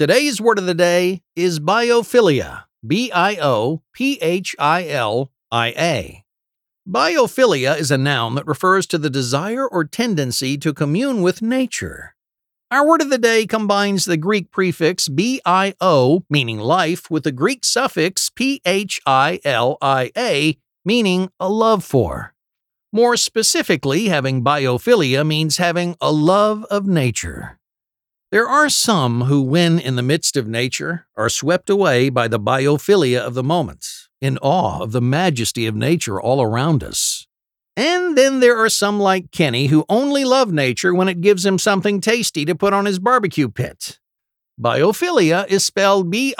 Today's word of the day is biophilia, B-I-O-P-H-I-L-I-A. Biophilia is a noun that refers to the desire or tendency to commune with nature. Our word of the day combines the Greek prefix bio, meaning life, with the Greek suffix philia, meaning a love for. More specifically, having biophilia means having a love of nature. There are some who, when in the midst of nature, are swept away by the biophilia of the moment, in awe of the majesty of nature all around us. And then there are some like Kenny who only love nature when it gives him something tasty to put on his barbecue pit. Biophilia is spelled B-I-O-P-H-I-L-I-A.